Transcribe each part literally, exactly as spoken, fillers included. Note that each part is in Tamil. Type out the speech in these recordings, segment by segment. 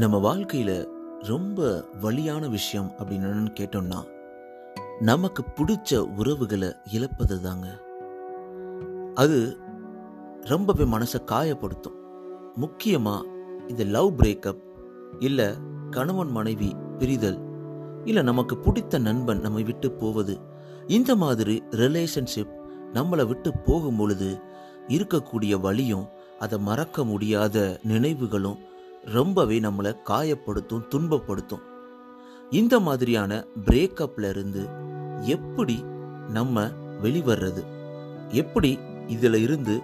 நம்ம வாழ்க்கையில் ரொம்ப வலியான விஷயம் அப்படின்னு கேட்டோம்னா நமக்கு பிடிச்ச உறவுகளை இழப்பது தாங்க. அது ரொம்பவே மனசை காயப்படுத்தும். முக்கியமாக இது லவ் பிரேக்கப், இல்லை கணவன் மனைவி பிரிதல், இல்லை நமக்கு பிடித்த நண்பன் நம்மை விட்டு போவது, இந்த மாதிரி ரிலேஷன்ஷிப் நம்மளை விட்டு போகும் பொழுது இருக்கக்கூடிய வலியும் அதை மறக்க முடியாத நினைவுகளும் ரொம்பவே நம்மளை காயப்படுத்தும், துன்பப்படுத்தும். இந்த மாதிரியான பிரேக்கப்பில் இருந்து எப்படி நம்ம வெளிவர்றது, எப்படி இதில் இருந்து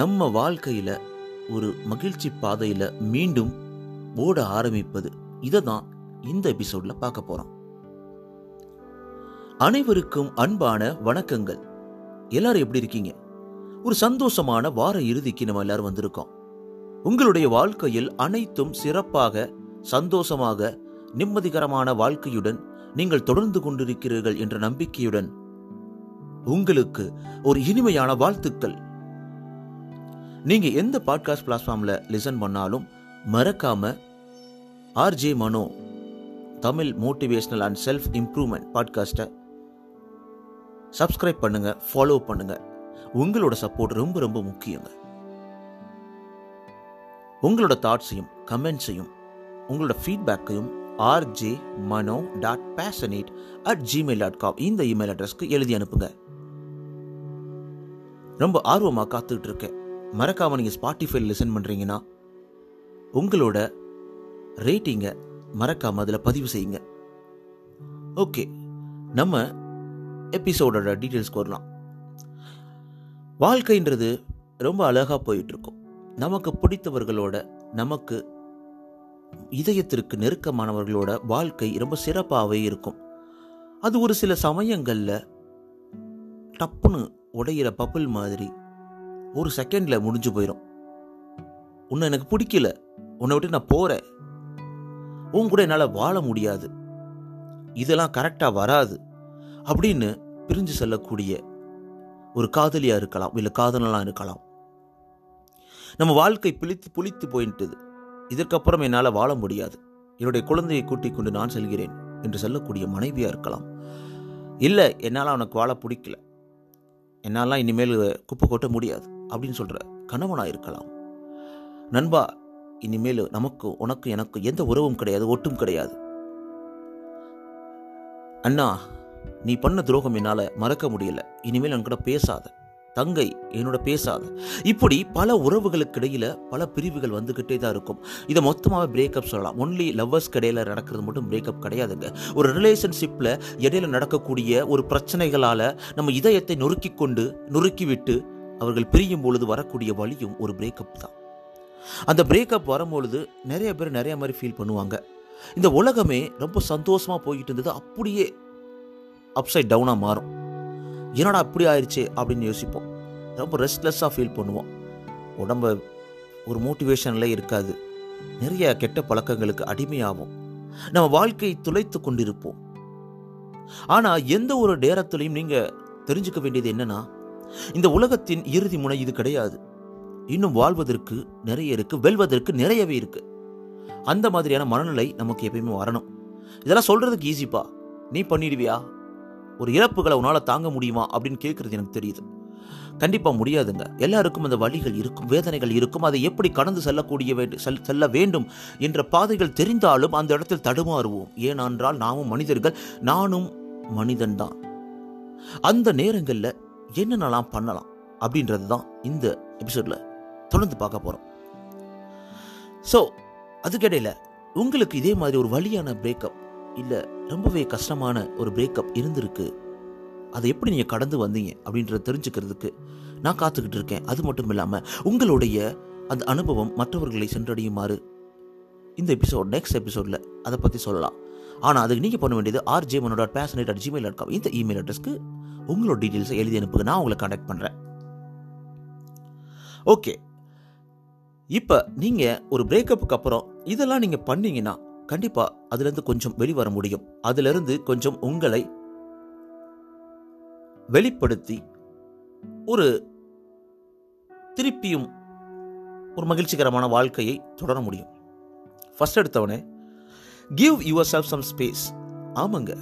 நம்ம வாழ்க்கையில் ஒரு மகிழ்ச்சி பாதையில் மீண்டும் ஓட ஆரம்பிப்பது, இதை தான் இந்த எபிசோடில் பார்க்க போகிறோம். அனைவருக்கும் அன்பான வணக்கங்கள். எல்லாரும் எப்படி இருக்கீங்க? ஒரு சந்தோஷமான வார இறுதிக்கு நம்ம எல்லாரும் வந்திருக்கோம். உங்களுடைய வாழ்க்கையில் அனைத்தும் சிறப்பாக, சந்தோஷமாக, நிம்மதிகரமான வாழ்க்கையுடன் நீங்கள் தொடர்ந்து கொண்டிருக்கிறீர்கள் என்ற நம்பிக்கையுடன் உங்களுக்கு ஒரு இனிமையான வாழ்த்துக்கள். நீங்க எந்த பாட்காஸ்ட் பிளாட்ஃபார்ம்ல லிசன் பண்ணாலும் மறக்காம RJ Mano Tamil motivational and self improvement பாட்காஸ்டை சப்ஸ்கிரைப் பண்ணுங்க, ஃபாலோ பண்ணுங்க. உங்களோட சப்போர்ட் ரொம்ப ரொம்ப முக்கியங்க. உங்களோட தாட்ஸையும் கமெண்ட்ஸையும் உங்களோட ஃபீட்பேக்கையும் RJ Mano dot passionate at Gmail dot com இந்த இமெயில் அட்ரஸ்க்கு எழுதி அனுப்புங்க. ரொம்ப ஆர்வமாக காத்துக்கிட்டு இருக்கேன். மறக்காமல் நீங்கள் ஸ்பாட்டிஃபைல லிசன் பண்ணுறீங்கன்னா உங்களோட ரேட்டிங்கை மறக்காமல் அதில் பதிவு செய்யுங்க. ஓகே, நம்ம எபிசோடோட டீட்டெயில்ஸ்க்கு வரலாம். வாழ்க்கைன்றது ரொம்ப அழகாக போயிட்டுருக்கோம். நமக்கு பிடித்தவர்களோட, நமக்கு இதயத்திற்கு நெருக்கமானவர்களோட வாழ்க்கை ரொம்ப சிறப்பாகவே இருக்கும். அது ஒரு சில சமயங்களில் டப்புன்னு உடையிற பப்பிள் மாதிரி ஒரு செகண்டில் முடிஞ்சு போயிடும். உன்னை எனக்கு பிடிக்கல, உன்னை விட்டு நான் போகிறேன், உன் கூட என்னால் வாழ முடியாது, இதெல்லாம் கரெக்டாக வராது அப்படின்னு பிரிஞ்சு செல்லக்கூடிய ஒரு காதலியாக இருக்கலாம், இல்லை காதலனாக இருக்கலாம். நம்ம வாழ்க்கை பிழித்து புளித்து போயிட்டுது, இதற்கப்புறம் என்னால் வாழ முடியாது, என்னுடைய குழந்தையை கூட்டிக் கொண்டு நான் செல்கிறேன் என்று சொல்லக்கூடிய மனைவியாக இருக்கலாம். இல்லை, என்னால் அவனுக்கு வாழ பிடிக்கல, என்னாலாம் இனிமேல் குப்பை கொட்ட முடியாது அப்படின்னு சொல்கிற கணவனாக இருக்கலாம். நண்பா, இனிமேல் நமக்கு உனக்கு எனக்கு எந்த உறவும் கிடையாது, ஒட்டும் கிடையாது. அண்ணா, நீ பண்ண துரோகம் என்னால் மறக்க முடியல, இனிமேல் என்கிட்ட பேசாத. தங்கை, என்னோட பேசாத. இப்படி பல உறவுகளுக்கு இடையில பல பிரிவுகள் வந்துகிட்டே தான் இருக்கும். இதை மொத்தமாக பிரேக்கப் சொல்லலாம். ஒன்லி லவ்வர்ஸ் இடையில நடக்கிறது மட்டும் பிரேக்கப் கிடையாதுங்க. ஒரு ரிலேஷன்ஷிப்பில் இடையில நடக்கக்கூடிய ஒரு பிரச்சனைகளால் நம்ம இதயத்தை நொறுக்கி கொண்டு நொறுக்கிவிட்டு அவர்கள் பிரியும் பொழுது வரக்கூடிய வழியும் ஒரு பிரேக்கப் தான். அந்த பிரேக்கப் வரும்பொழுது நிறைய பேர் நிறைய மாதிரி ஃபீல் பண்ணுவாங்க. இந்த உலகமே ரொம்ப சந்தோஷமாக போய்கிட்டு இருந்தது அப்படியே அப்சைட் டவுனாக மாறும். என்னடா அப்படி ஆயிடுச்சு அப்படின்னு யோசிப்போம். ரொம்ப ரெஸ்ட்லெஸ்ஸாக ஃபீல் பண்ணுவோம். உடம்பு ஒரு மோட்டிவேஷன்ல இருக்காது. நிறைய கெட்ட பழக்கங்களுக்கு அடிமையாகும். நம்ம வாழ்க்கையை துளைத்து கொண்டிருப்போம். ஆனால் எந்த ஒரு நேரத்திலையும் நீங்கள் தெரிஞ்சுக்க வேண்டியது என்னன்னா, இந்த உலகத்தின் இறுதி முனை இது கிடையாது. இன்னும் வாழ்வதற்கு நிறைய இருக்குது, வெல்வதற்கு நிறையவே இருக்குது. அந்த மாதிரியான மனநிலை நமக்கு எப்பயுமே வரணும். இதெல்லாம் சொல்கிறதுக்கு ஈஸிப்பா, நீ பண்ணிடுவியா, ஒரு இழப்புகளை உன்னால் தாங்க முடியுமா அப்படின்னு கேட்குறது எனக்கு தெரியுது. கண்டிப்பாக முடியாதுங்க. எல்லாருக்கும் அந்த வழிகள் இருக்கும், வேதனைகள் இருக்கும். அதை எப்படி கடந்து செல்லக்கூடிய வேண்டும் செல் செல்ல வேண்டும் என்ற பாதைகள் தெரிந்தாலும் அந்த இடத்தில் தடுமாறுவோம். ஏனென்றால் நாமும் மனிதர்கள், நானும் மனிதன்தான். அந்த நேரங்களில் என்னென்னலாம் பண்ணலாம் அப்படின்றது தான் இந்த எபிசோடில் தொடர்ந்து பார்க்க போகிறோம். ஸோ அதுக்கிடையில் உங்களுக்கு இதே மாதிரி ஒரு வழியான பிரேக்கப், இல்லை ரொம்பவே கஷ்டமான ஒரு பிரேக்கப் இருந்திருக்கு, அதை எப்படி நீங்கள் கடந்து வந்தீங்க அப்படின்றத தெரிஞ்சுக்கிறதுக்கு நான் காத்துக்கிட்டு இருக்கேன். அது மட்டும் இல்லாமல் உங்களுடைய அந்த அனுபவம் மற்றவர்களை சென்றடையுமாறு இந்த எபிசோட் நெக்ஸ்ட் எபிசோடில் அதை பற்றி சொல்லலாம். ஆனால் அதுக்கு நீங்கள் பண்ண வேண்டியது ஆர்ஜே மனோட passionate at Gmail dot com இந்த இமெயில் அட்ரஸ்க்கு உங்களோட டீட்டெயில்ஸை எழுதி அனுப்புங்க. நான் உங்களை கான்டாக்ட் பண்ணுறேன். ஓகே, இப்போ நீங்கள் ஒரு பிரேக்கப்புக்கு அப்புறம் இதெல்லாம் நீங்கள் பண்ணீங்கன்னா கண்டிப்பாக அதுலேருந்து கொஞ்சம் வெளிவர முடியும். அதிலிருந்து கொஞ்சம் உங்களை வெளிப்படுத்தி ஒரு திருப்பியும் ஒரு மகிழ்ச்சிகரமான வாழ்க்கையை தொடர முடியும். ஃபர்ஸ்ட் எடுத்தவனே, give yourself some space. ஆமாங்க.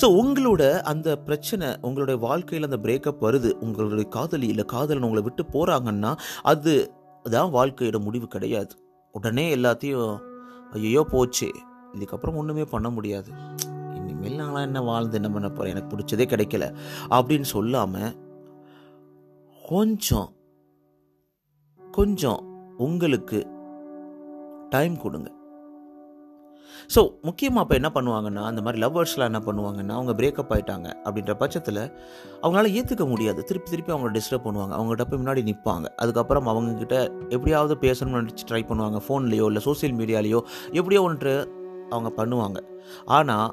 ஸோ உங்களோட அந்த பிரச்சனை, உங்களுடைய வாழ்க்கையில் அந்த பிரேக்கப் வருது, உங்களுடைய காதலி இல்லை காதலன் உங்களை விட்டு போகிறாங்கன்னா அது தான் வாழ்க்கையோட முடிவு கிடையாது. உடனே எல்லாத்தையும் ஐயோ போச்சு, இதுக்கப்புறம் ஒன்றுமே பண்ண முடியாது, இனிமேல் நாங்களாம் என்ன வாழ்ந்து என்ன பண்ண போகிறேன், எனக்கு பிடிச்சதே கிடைக்கல அப்படின்னு சொல்லாமல் கொஞ்சம் கொஞ்சம் உங்களுக்கு டைம் கொடுங்க. ஸோ முக்கியமாக இப்போ என்ன பண்ணுவாங்கன்னா, அந்த மாதிரி லவ்வர்ஸ்லாம் என்ன பண்ணுவாங்கன்னா, அவங்க பிரேக்கப் ஆகிட்டாங்க அப்படின்ற பட்சத்தில் அவங்களால ஏற்றுக்க முடியாது, திருப்பி திருப்பி அவங்கள டிஸ்டர்ப் பண்ணுவாங்க, அவங்ககிட்ட போய் முன்னாடி நிற்பாங்க, அதுக்கப்புறம் அவங்கக்கிட்ட எப்படியாவது பேசணும்னு நினச்சி ட்ரை பண்ணுவாங்க, ஃபோன்லேயோ இல்லை சோசியல் மீடியாலேயோ எப்படியோ ஒன்று அவங்க பண்ணுவாங்க. ஆனால்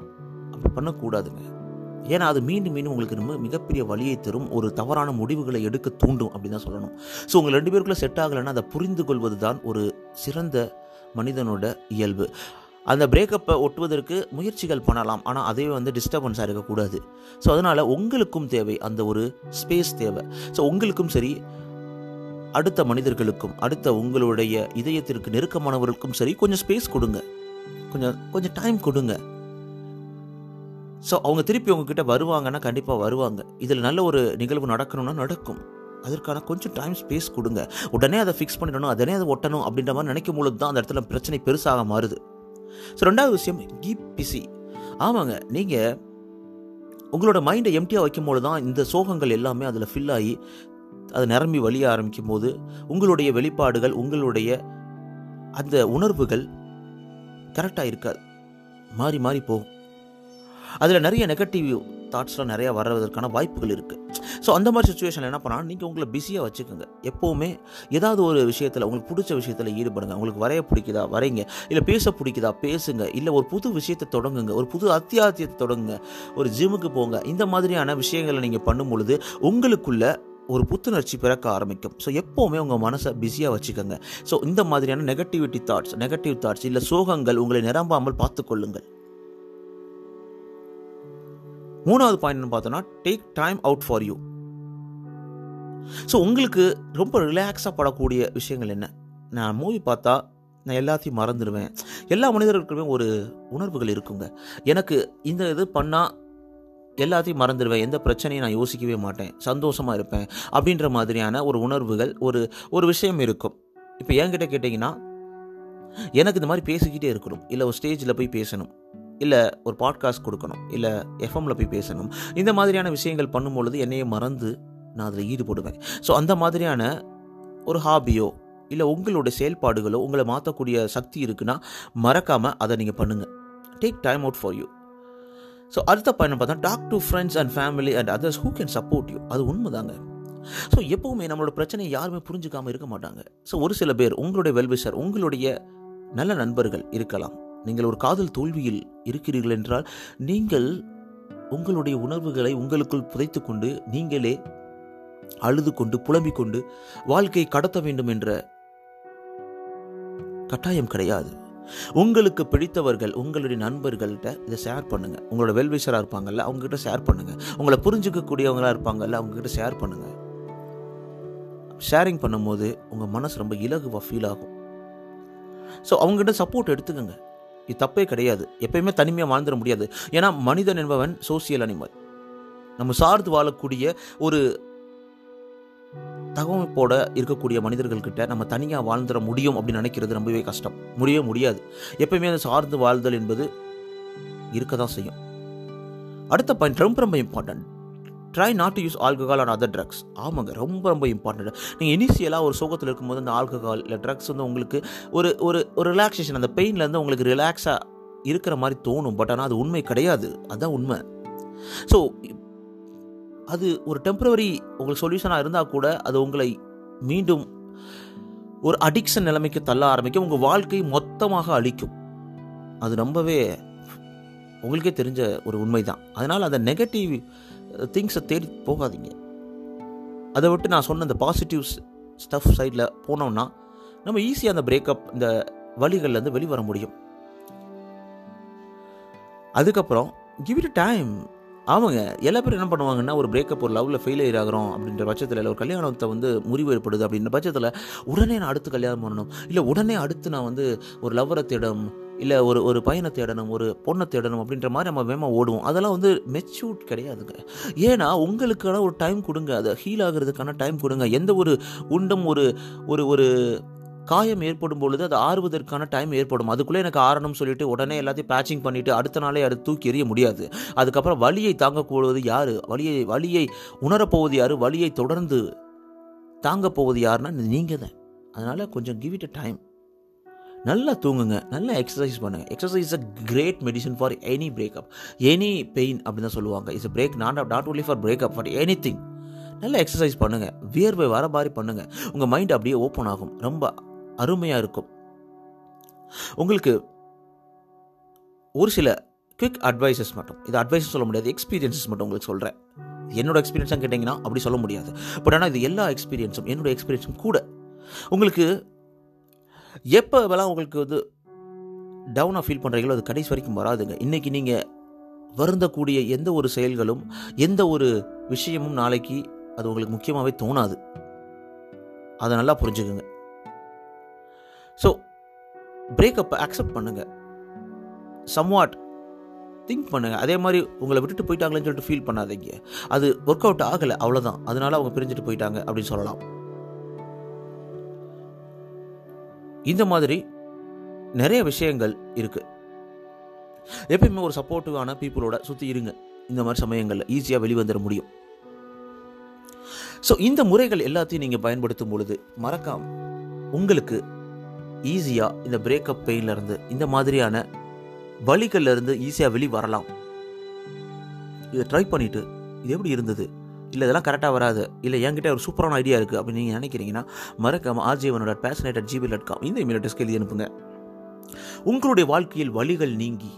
அப்படி பண்ணக்கூடாதுங்க. ஏன்னா அது மீண்டும் மீண்டும் உங்களுக்கு நம்ம மிகப்பெரிய வழியை தரும், ஒரு தவறான முடிவுகளை எடுக்க தூண்டும் அப்படின்னு தான் சொல்லணும். ஸோ உங்கள் ரெண்டு பேருக்குள்ளே செட் ஆகலைன்னா அதை புரிந்து கொள்வது தான் ஒரு சிறந்த மனிதனோட இயல்பு. அந்த பிரேக்கப்பை ஒட்டுவதற்கு முயற்சிகள் பண்ணலாம், ஆனால் அதே வந்து டிஸ்டர்பன்ஸாக இருக்கக்கூடாது. ஸோ அதனால் உங்களுக்கும் தேவை அந்த ஒரு ஸ்பேஸ் தேவை. ஸோ உங்களுக்கும் சரி, அடுத்த மனிதர்களுக்கும், அடுத்த உங்களுடைய இதயத்திற்கு நெருக்கமானவர்களுக்கும் சரி, கொஞ்சம் ஸ்பேஸ் கொடுங்க, கொஞ்சம் கொஞ்சம் டைம் கொடுங்க. ஸோ அவங்க திருப்பி உங்ககிட்ட வருவாங்கன்னா கண்டிப்பாக வருவாங்க. இதில் நல்ல ஒரு நிகழ்வு நடக்கணும்னா நடக்கும். அதற்கான கொஞ்சம் டைம் ஸ்பேஸ் கொடுங்க. உடனே அதை ஃபிக்ஸ் பண்ணிடணும், உடனே அதை ஒட்டணும் அப்படின்ற மாதிரி நினைக்கும் பொழுது தான் அந்த இடத்துல பிரச்சனை பெருசாக மாறுது. ஸோ ரெண்டாவது விஷயம், கீப் பிஸி. ஆமாங்க, நீங்கள் உங்களோட மைண்டை எம்டியாக வைக்கும்போது தான் இந்த சோகங்கள் எல்லாமே அதில் ஃபில் ஆகி அதை நிரம்பி வழிய ஆரம்பிக்கும் போது உங்களுடைய வெளிப்பாடுகள், உங்களுடைய அந்த உணர்வுகள் கரெக்டாக இருக்காது, மாறி மாறி போகும். அதில் நிறைய நெகட்டிவ் தாட்ஸ்லாம் நிறையா வர்றதற்கான வாய்ப்புகள் இருக்குது. ஸோ அந்த மாதிரி சுச்சுவேஷனில் என்ன பண்ணாலும் நீங்கள் உங்களை பிஸியாக வச்சுக்கோங்க. எப்போவுமே ஏதாவது ஒரு விஷயத்தில், உங்களுக்கு பிடிச்ச விஷயத்தில் ஈடுபடுங்க. உங்களுக்கு வரைய பிடிக்குதா வரைங்க, இல்லை பேச பிடிக்குதா பேசுங்க, இல்லை ஒரு புது விஷயத்தை தொடங்குங்க, ஒரு புது அத்தியாத்தியத்தை தொடங்குங்க, ஒரு ஜிம்முக்கு போங்க. இந்த மாதிரியான விஷயங்களை நீங்கள் பண்ணும் பொழுது உங்களுக்குள்ளே ஒரு புத்துணர்ச்சி பிறக்க ஆரம்பிக்கும். ஸோ எப்போவுமே உங்கள் மனசை பிஸியாக வச்சுக்கோங்க. ஸோ இந்த மாதிரியான நெகட்டிவிட்டி தாட்ஸ் நெகட்டிவ் தாட்ஸ் இல்லை சோகங்கள் உங்களை நிரம்பாமல் பார்த்துக்கொள்ளுங்கள். மூணாவது பாயிண்ட் பார்த்தோன்னா, take time out for you. So உங்களுக்கு ரொம்ப ரிலாக்ஸாக படக்கூடிய விஷயங்கள் என்ன? நான் மூவி பார்த்தா நான் எல்லாத்தையும் மறந்துடுவேன். எல்லா மனிதர்களுக்குமே ஒரு உணர்வுகள் இருக்குங்க. எனக்கு இந்த இது பண்ணால் எல்லாத்தையும் மறந்துடுவேன், எந்த பிரச்சனையும் நான் யோசிக்கவே மாட்டேன், சந்தோஷமாக இருப்பேன் அப்படின்ற மாதிரியான ஒரு உணர்வுகள், ஒரு ஒரு விஷயம் இருக்கும். இப்போ என்கிட்ட கேட்டிங்கன்னா, எனக்கு இந்த மாதிரி பேசிக்கிட்டே இருக்கணும், இல்லை ஒரு ஸ்டேஜில் போய் பேசணும், இல்லை ஒரு பாட்காஸ்ட் கொடுக்கணும், இல்லை எஃப்எம்மில் போய் பேசணும், இந்த மாதிரியான விஷயங்கள் பண்ணும்பொழுது என்னையே மறந்து நான் அதில் ஈடுபடுவேன். ஸோ அந்த மாதிரியான ஒரு ஹாபியோ இல்லை உங்களுடைய செயல்பாடுகளோ உங்களை மாற்றக்கூடிய சக்தி இருக்குன்னா மறக்காமல் அதை நீங்கள் பண்ணுங்கள். Take time out for you. So அடுத்த பயணம் பார்த்தா, talk to friends and family and others who can support you. அது உண்மைதாங்க. ஸோ எப்போவுமே நம்மளோட பிரச்சனையை யாருமே புரிஞ்சுக்காமல் இருக்க மாட்டாங்க. ஸோ ஒரு சில பேர் உங்களுடைய வெல்விஷர், உங்களுடைய நல்ல நண்பர்கள் இருக்கலாம். நீங்கள் ஒரு காதல் தோல்வியில் இருக்கிறீர்கள் என்றால் நீங்கள் உங்களுடைய உணர்வுகளை உங்களுக்குள் புதைத்து கொண்டு நீங்களே அழுது கொண்டு புலம்பிக் கொண்டு வாழ்க்கையை கடத்த வேண்டும் என்ற கட்டாயம் கிடையாது. உங்களுக்கு பிடித்தவர்கள், உங்களுடைய நண்பர்கள்ட்ட இதை ஷேர் பண்ணுங்க. உங்களோட வெல்விஷராக இருப்பாங்கல்ல, அவங்க கிட்ட ஷேர் பண்ணுங்க. உங்களை புரிஞ்சுக்கக்கூடியவங்களா இருப்பாங்கல்ல, அவங்க கிட்ட ஷேர் பண்ணுங்க. ஷேரிங் பண்ணும்போது உங்க மனசு ரொம்ப இலகுவா ஃபீல் ஆகும். ஸோ அவங்ககிட்ட சப்போர்ட் எடுத்துக்கோங்க. இது தப்பே கிடையாது. எப்பயுமே தனிமையாக வாழ்ந்துட முடியாது. ஏன்னா மனிதன் என்பவன் சோசியல் அனிமல். நம்ம சார்ந்து வாழக்கூடிய ஒரு தகவமைப்போட இருக்கக்கூடிய மனிதர்கள்கிட்ட நம்ம தனியாக வாழ்ந்துட முடியும் அப்படின்னு நினைக்கிறது ரொம்பவே கஷ்டம். முடியவே முடியாது. எப்பயுமே அந்த சார்ந்து வாழ்தல் என்பது இருக்க தான் செய்யும். அடுத்த பாயிண்ட் ரொம்ப ரொம்ப important, try not to use alcohol and other drugs. ஆமாங்க, ரொம்ப ரொம்ப இம்பார்ட்டண்ட். நீங்கள் இனிஷியலாக ஒரு சோகத்தில் இருக்கும்போது அந்த ஆல்கஹால் இல்லை ட்ரக்ஸ் வந்து உங்களுக்கு ஒரு ஒரு ரிலாக்ஸேஷன், அந்த பெயின்லேருந்து உங்களுக்கு ரிலாக்ஸாக இருக்கிற மாதிரி தோணும். பட் ஆனால் அது உண்மை கிடையாது. அதுதான் உண்மை. ஸோ அது ஒரு டெம்பரவரி உங்களுக்கு சொல்யூஷனாக இருந்தால் கூட அது உங்களை மீண்டும் ஒரு அடிக்ஷன் நிலைமைக்கு தள்ள ஆரம்பிக்கும். உங்கள் வாழ்க்கையை மொத்தமாக அழிக்கும். அது ரொம்பவே உங்களுக்கே தெரிஞ்ச ஒரு உண்மை தான். அதனால் அந்த நெகட்டிவ் திங்ஸை தேடி போகாதீங்க. அதை விட்டு நான் சொன்ன அந்த பாசிட்டிவ் ஸ்டஃப் சைடில் போனோம்னா நம்ம ஈஸியாக அந்த பிரேக்கப், இந்த வழிகள்லேருந்து வெளிவர முடியும். அதுக்கப்புறம் கிவ் இட் டைம். அவங்க எல்லா பேரும் என்ன பண்ணுவாங்கன்னா, ஒரு பிரேக்கப், ஒரு லவ்வில் ஃபெயிலியர் ஆகிறோம் அப்படின்ற பட்சத்தில், இல்லை ஒரு கல்யாணத்தை வந்து முறிவு ஏற்படுது அப்படின்ற பட்சத்தில் உடனே நான் அடுத்து கல்யாணம் பண்ணணும், இல்லை உடனே அடுத்து நான் வந்து ஒரு லவ்வரை தேடும், இல்லை ஒரு ஒரு பையனை தேடணும், ஒரு பொண்ணை தேடணும் அப்படின்ற மாதிரி நம்ம வேகமாக ஓடுவோம். அதெல்லாம் வந்து மெச்சூர்ட் கிடையாதுங்க. ஏன்னா உங்களுக்கான ஒரு டைம் கொடுங்க, அதை ஹீல் ஆகிறதுக்கான டைம் கொடுங்க. எந்த ஒரு உண்டம் ஒரு ஒரு ஒரு காயம் ஏற்படும் பொழுது அது ஆறுவதற்கான டைம் ஏற்படும். அதுக்குள்ளே எனக்கு ஆறணும்னு சொல்லிட்டு உடனே எல்லாத்தையும் பேட்சிங் பண்ணிவிட்டு அடுத்த நாளே அது தூக்கி எறிய முடியாது. அதுக்கப்புறம் வலியை தாங்கக்கூடுவது யார், வலியை வலியை உணரப்போவது யார், வலியை தொடர்ந்து தாங்கப்போவது யாருன்னா நீங்கள் தான். அதனால் கொஞ்சம் கிவ் இட் அ டைம். நல்லா தூங்குங்க, நல்லா எக்ஸசைஸ் பண்ணுங்கள். Exercise is a great medicine for any breakup, any pain அப்படின்னு தான் சொல்லுவாங்க. It's a break not not only for breakup, for any thing. நல்லா எக்ஸசைஸ் பண்ணுங்கள், வியர்வை வர மாதிரி பண்ணுங்கள். உங்கள் மைண்ட் அப்படியே ஓப்பன் ஆகும், ரொம்ப அருமையாக இருக்கும். உங்களுக்கு ஒரு சில குவிக் அட்வைஸஸ் மட்டும், இது அட்வைஸ் சொல்ல முடியாது, எக்ஸ்பீரியன்ஸஸ் மட்டும் உங்களுக்கு சொல்கிறேன். என்னோட எக்ஸ்பீரியன்ஸாக கேட்டிங்கன்னா அப்படி சொல்ல முடியாது, பட் ஆனால் இது எல்லா எக்ஸ்பீரியன்ஸும் என்னோடய எக்ஸ்பீரியன்ஸும் கூட. உங்களுக்கு எப்போவெல்லாம் உங்களுக்கு வந்து டவுனாக ஃபீல் பண்ணுறீங்களோ அது கடைசி வரைக்கும் வராதுங்க. இன்றைக்கி நீங்கள் வருந்தக்கூடிய எந்த ஒரு செயல்களும், எந்த ஒரு விஷயமும் நாளைக்கு அது உங்களுக்கு முக்கியமாகவே தோணாது. அதை நல்லா புரிஞ்சுக்குங்க. ஸோ பிரேக்கப்பை அக்செப்ட் பண்ணுங்கள், சம்வாட் திங்க் பண்ணுங்கள். அதே மாதிரி உங்களை விட்டுட்டு போயிட்டாங்களேன்னு சொல்லிட்டு ஃபீல் பண்ணாதீங்க. அது ஒர்க் அவுட் ஆகலை, அவ்வளோதான், அதனால் அவங்க பிரிஞ்சுட்டு போயிட்டாங்க அப்படின்னு சொல்லலாம். இந்த மாதிரி நிறைய விஷயங்கள் இருக்குது. எப்பயுமே ஒரு சப்போர்ட்டிவான பீப்புளோட சுற்றி இருங்க. இந்த மாதிரி சமயங்களில் ஈஸியாக வெளிவந்துட முடியும். ஸோ இந்த முறைகள் எல்லாத்தையும் நீங்கள் பயன்படுத்தும் பொழுது மறக்காம உங்களுக்கு ஈஸியாக இந்த பிரேக்கப் பெயின்லேருந்து, இந்த மாதிரியான வழிகள்லேருந்து ஈஸியாக வெளி வரலாம். இதை ட்ரை பண்ணிவிட்டு இது எப்படி இருந்தது, இல்லை இதெல்லாம் கரெக்டாக வராது, இல்லை என்கிட்ட ஒரு சூப்பரான ஐடியா இருக்குது அப்படின்னு நீங்கள் நினைக்கிறீங்கன்னா மறக்காம ஆர்ஜேவனோட passionate at Gmail dot com இந்த இமெயில் அட்ரஸ்க்கு எழுதி அனுப்புங்க. உங்களுடைய வாழ்க்கையில் வலிகள் நீங்கி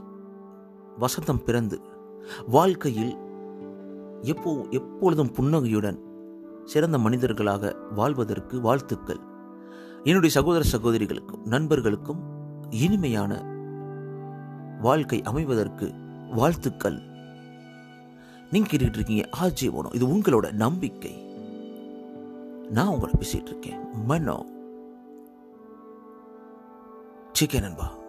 வசந்தம் பிறந்து வாழ்க்கையில் எப்போ எப்பொழுதும் புன்னகையுடன் சிறந்த மனிதர்களாக வாழ்வதற்கு வாழ்த்துக்கள். என்னுடைய சகோதர சகோதரிகளுக்கும் நண்பர்களுக்கும் இனிமையான வாழ்க்கை அமைவதற்கு வாழ்த்துக்கள். நீங்க கேட்டுக்கிட்டு இருக்கீங்க ஆர்ஜே மனோ, இது உங்களோட நம்பிக்கை. நான் உங்களை பேசிட்டு இருக்கேன் மனோ. சீக்கிரம் நண்பா.